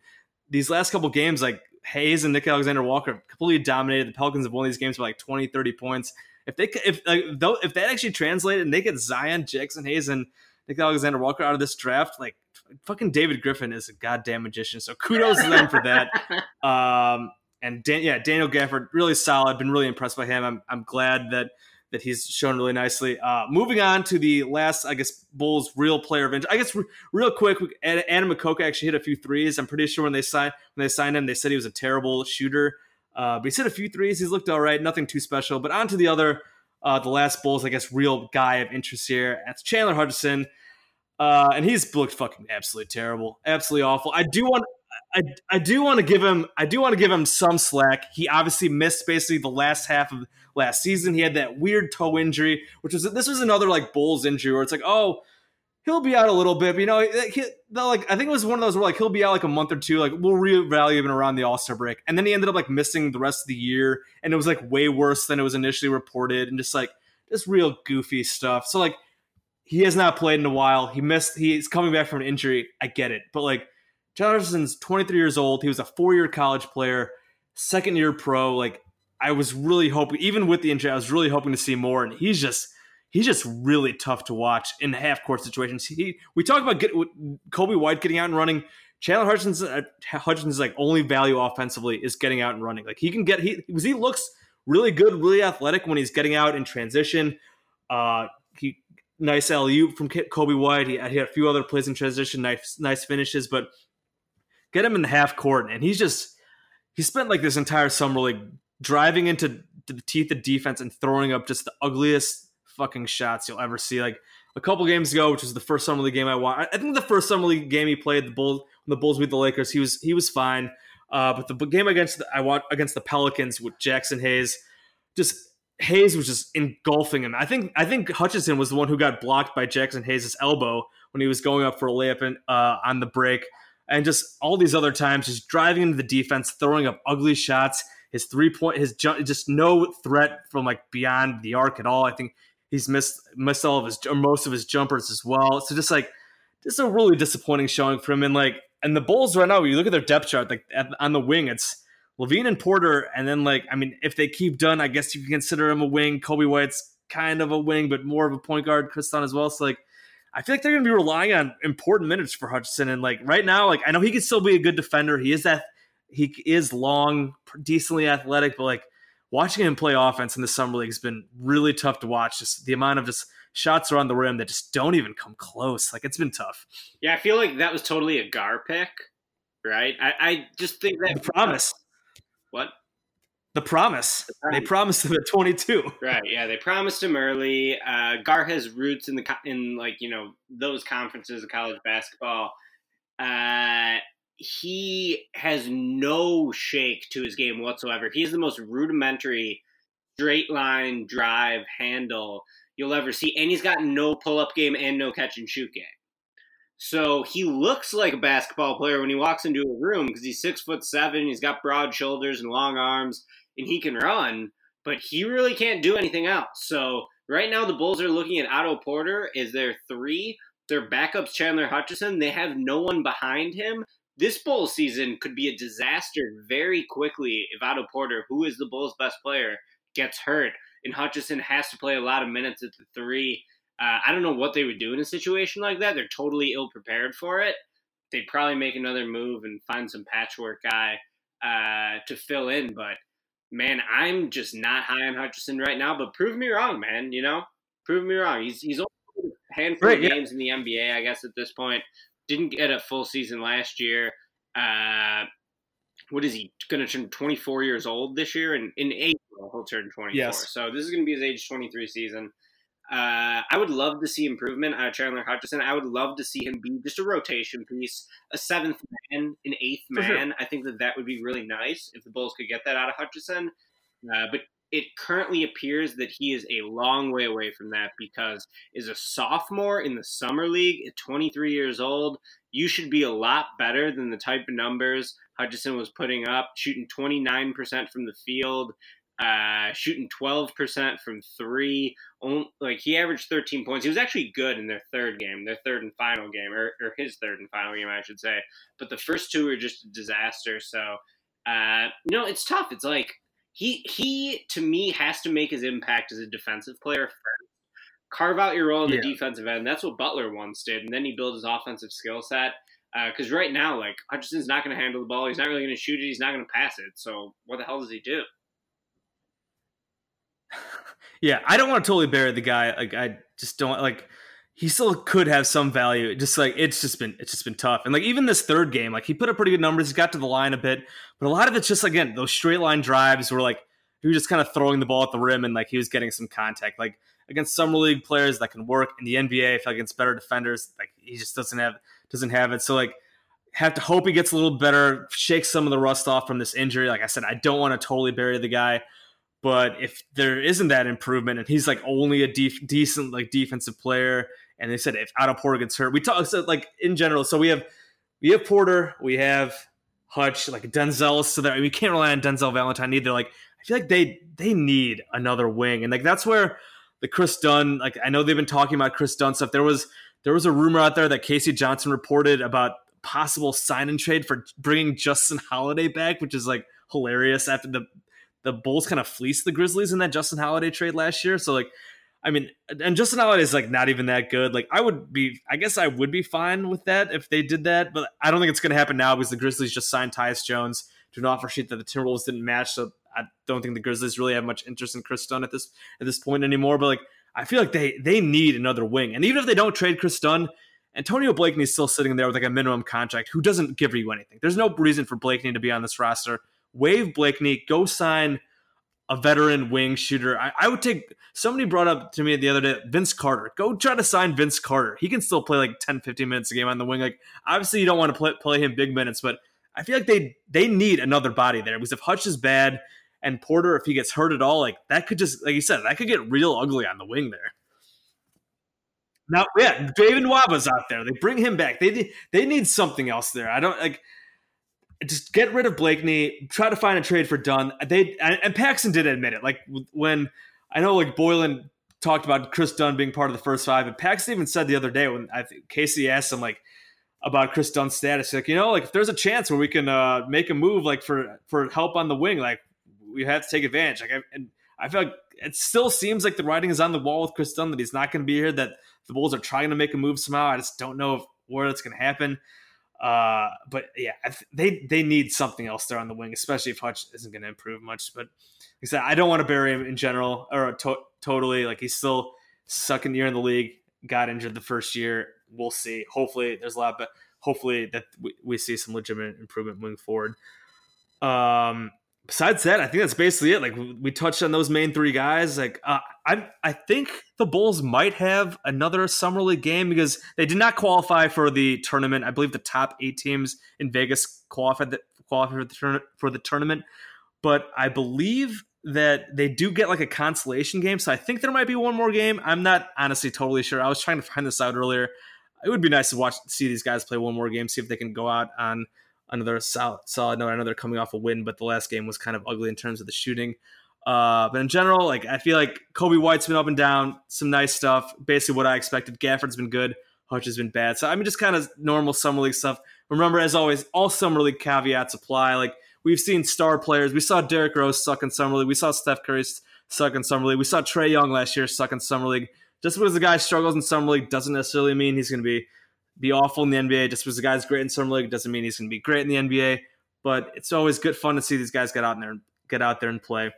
these last couple games, like Hayes and Nickeil Alexander-Walker completely dominated. The Pelicans have won these games by like 20, 30 points. If that actually translated and they get Zion, Jaxson Hayes, and Nickeil Alexander-Walker out of this draft, like fucking David Griffin is a goddamn magician. So kudos to them for that. Daniel Gafford, really solid. Been really impressed by him. I'm glad that he's shown really nicely. Moving on to the last, I guess, Bulls real player of interest. I guess real quick, Adam Udoka actually hit a few threes. I'm pretty sure when they signed him, they said he was a terrible shooter. But he's hit a few threes. He's looked all right. Nothing too special. But on to the other, the last Bulls, I guess, real guy of interest here. That's Chandler Hutchison. And he's looked fucking absolutely terrible, absolutely awful. I do want to give him some slack. He obviously missed basically the last half of last season. He had that weird toe injury, this was another like Bulls injury where it's like, oh, he'll be out a little bit. But, you know, I think it was one of those where like he'll be out like a month or two. Like we'll reevaluate him around the All-Star break, and then he ended up like missing the rest of the year, and it was like way worse than it was initially reported, and just like this real goofy stuff. So like. He has not played in a while. He's coming back from an injury. I get it. But like Chandler Hutchison's 23 years old. He was a 4-year college player, 2nd year pro. Like I was really hoping, even with the injury, I was really hoping to see more. And he's just really tough to watch in half court situations. We talk about Coby White getting out and running. Chandler Hutchison's like only value offensively is getting out and running. Like he looks really good, really athletic when he's getting out in transition. Nice alley-oop from Coby White. He had a few other plays in transition, nice finishes, but get him in the half court. And he spent like this entire summer like driving into the teeth of defense and throwing up just the ugliest fucking shots you'll ever see. Like a couple games ago, which was the first summer league game I watched. I think the first summer league game he played, when the Bulls beat the Lakers, he was fine. But the game against the Pelicans with Jaxson Hayes, Hayes was just engulfing him. I think Hutchison was the one who got blocked by Jaxson Hayes' elbow when he was going up for a layup on the break. And just all these other times, just driving into the defense, throwing up ugly shots. His three-point, just no threat from like beyond the arc at all. I think he's missed most of his jumpers as well. So just a really disappointing showing for him. And the Bulls right now, when you look at their depth chart, on the wing, it's LaVine and Porter, and then if they keep Dunn, I guess you can consider him a wing. Coby White's kind of a wing, but more of a point guard. Chris Dunn as well. So I feel like they're going to be relying on important minutes for Hutchison. And right now, I know he can still be a good defender. He is long, decently athletic, but watching him play offense in the summer league has been really tough to watch. Just the amount of shots around the rim that just don't even come close. It's been tough. Yeah, I feel like that was totally a Gar pick, right? I just think that the promise. What? The promise. They promised him at 22. Right. Yeah, they promised him early. Gar has roots in those conferences of college basketball. He has no shake to his game whatsoever. He's the most rudimentary straight line drive handle you'll ever see. And he's got no pull-up game and no catch-and-shoot game. So he looks like a basketball player when he walks into a room because he's 6'7", he's got broad shoulders and long arms, and he can run, but he really can't do anything else. So right now the Bulls are looking at Otto Porter as their three. Their backup's Chandler Hutchison. They have no one behind him. This Bulls season could be a disaster very quickly if Otto Porter, who is the Bulls' best player, gets hurt, and Hutchison has to play a lot of minutes at the three. I don't know what they would do in a situation like that. They're totally ill-prepared for it. They'd probably make another move and find some patchwork guy to fill in. But, man, I'm just not high on Hutchison right now. But prove me wrong, man, Prove me wrong. He's only played a handful of games in the NBA, I guess, at this point. Didn't get a full season last year. What is he going to turn 24 years old this year? And in April, he'll turn 24. Yes. So this is going to be his age 23 season. I would love to see improvement out of Chandler Hutchison. I would love to see him be just a rotation piece, a seventh man, an eighth man. Sure. I think that would be really nice if the Bulls could get that out of Hutchison. But it currently appears that he is a long way away from that because as a sophomore in the summer league at 23 years old, you should be a lot better than the type of numbers Hutchison was putting up, shooting 29% from the field, shooting 12% from three. He averaged 13 points. He was actually good in his third and final game, I should say. But the first two were just a disaster. So, it's tough. It's he to me has to make his impact as a defensive player first. Carve out your role in the defensive end. That's what Butler once did. And then he built his offensive skill set. Because right now, Hutchison's not going to handle the ball. He's not really going to shoot it. He's not going to pass it. So what the hell does he do? Yeah, I don't want to totally bury the guy. I just don't he still could have some value. It's just been tough. And even this third game, he put up pretty good numbers. He got to the line a bit, but a lot of it's just again those straight line drives where he was just kind of throwing the ball at the rim and he was getting some contact. Against summer league players that can work in the NBA, I feel against better defenders, he just doesn't have it. So have to hope he gets a little better, shake some of the rust off from this injury. Like I said, I don't want to totally bury the guy. But if there isn't that improvement and he's only a decent defensive player, and they said if Otto Porter gets hurt, in general. So we have Porter, we have Hutch, Denzel. So that we can't rely on Denzel Valentine either. I feel they need another wing, and that's where the Chris Dunn. I know they've been talking about Chris Dunn stuff. There was a rumor out there that Casey Johnson reported about possible sign and trade for bringing Justin Holiday back, which is hilarious after the Bulls kind of fleeced the Grizzlies in that Justin Holiday trade last year. So and Justin Holiday is not even that good. I would be fine with that if they did that, but I don't think it's going to happen now because the Grizzlies just signed Tyus Jones to an offer sheet that the Timberwolves didn't match. So I don't think the Grizzlies really have much interest in Chris Dunn at this point anymore. But I feel they need another wing. And even if they don't trade Chris Dunn, Antonio Blakeney is still sitting there with a minimum contract who doesn't give you anything. There's no reason for Blakeney to be on this roster. Waive Blakeney, go sign a veteran wing shooter. I would take – somebody brought up to me the other day, Vince Carter. Go try to sign Vince Carter. He can still play like 10, 15 minutes a game on the wing. Like, obviously, you don't want to play him big minutes, but I feel like they need another body there, because if Hutch is bad and Porter, if he gets hurt at all, like that could just – like you said, that could get real ugly on the wing there. Now, yeah, David Waba's out there. They bring him back. They need something else there. I don't – like, just get rid of Blakeney. Try to find a trade for Dunn. And Paxson did admit it. Like, when I know, like, Boylen talked about Chris Dunn being part of the first five, and Paxson even said the other day when I think Casey asked him like about Chris Dunn's status, like, you know, like if there's a chance where we can make a move like for help on the wing, like we have to take advantage. Like, I feel like it still seems like the writing is on the wall with Chris Dunn that he's not going to be here. That the Bulls are trying to make a move somehow. I just don't know where that's going to happen. But yeah, they need something else there on the wing, especially if Hutch isn't going to improve much. But like I said, I don't want to bury him in general or totally. Like, he's still second year in the league, got injured the first year. We'll see. Hopefully there's a lot, but hopefully that we see some legitimate improvement moving forward. Besides that, I think that's basically it. Like, we touched on those main three guys. Like, I think the Bulls might have another summer league game because they did not qualify for the tournament. I believe the top 8 teams in Vegas qualified for the tournament, but I believe that they do get like a consolation game. So I think there might be one more game. I'm not honestly totally sure. I was trying to find this out earlier. It would be nice to see these guys play one more game, see if they can go out on another solid note. I know they're coming off a win, but the last game was kind of ugly in terms of the shooting. But in general, like, I feel like Coby White's been up and down, some nice stuff, basically what I expected. Gafford's been good. Hutch has been bad. So, I mean, just kind of normal summer league stuff. Remember, as always, all summer league caveats apply. Like, we've seen star players. We saw Derrick Rose suck in summer league. We saw Steph Curry suck in summer league. We saw Trae Young last year suck in summer league. Just because the guy struggles in summer league doesn't necessarily mean he's going to be awful in the NBA. Just because the guy's great in summer league doesn't mean he's going to be great in the NBA. But it's always good fun to see these guys get out there and play.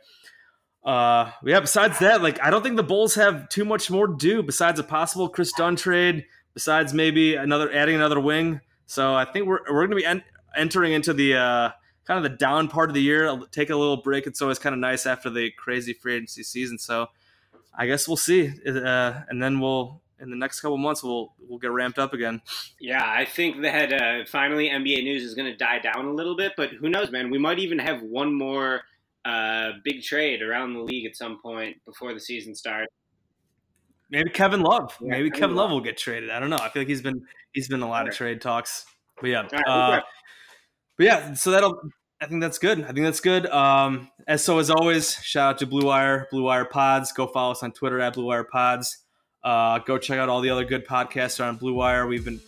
Yeah, besides that, like, I don't think the Bulls have too much more to do besides a possible Chris Dunn trade, besides maybe adding another wing. So I think we're going to be entering into the kind of the down part of the year. I'll take a little break. It's always kind of nice after the crazy free agency season. So I guess we'll see. And then in the next couple months, we'll get ramped up again. Yeah, I think that finally NBA news is going to die down a little bit, but who knows, man? We might even have one more big trade around the league at some point before the season starts. Maybe Kevin Love. Yeah, maybe Kevin Love will get traded. I don't know. I feel like he's been in a lot of trade talks. But yeah, right, so I think that's good. As always, shout out to Blue Wire Pods. Go follow us on Twitter at Blue Wire Pods. Go check out all the other good podcasts on Blue Wire. We've been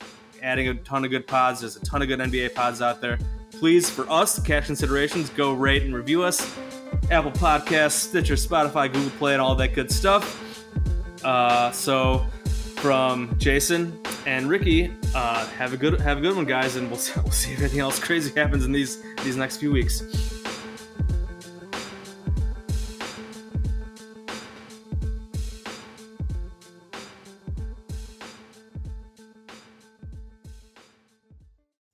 adding a ton of good pods. There's a ton of good NBA pods out there. Please, for us, cash considerations, go rate and review us. Apple Podcasts, Stitcher, Spotify, Google Play, and all that good stuff. So from Jason and Ricky, have a good one, guys, and we'll see if anything else crazy happens in these next few weeks.